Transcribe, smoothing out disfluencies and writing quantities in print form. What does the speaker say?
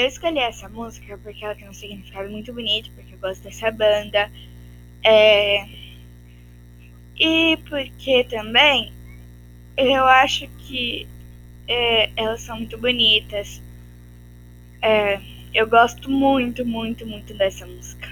Eu escolhi essa música porque ela tem um significado muito bonito, porque eu gosto dessa banda. E porque também eu acho que elas são muito bonitas. Eu gosto muito, muito, muito dessa música.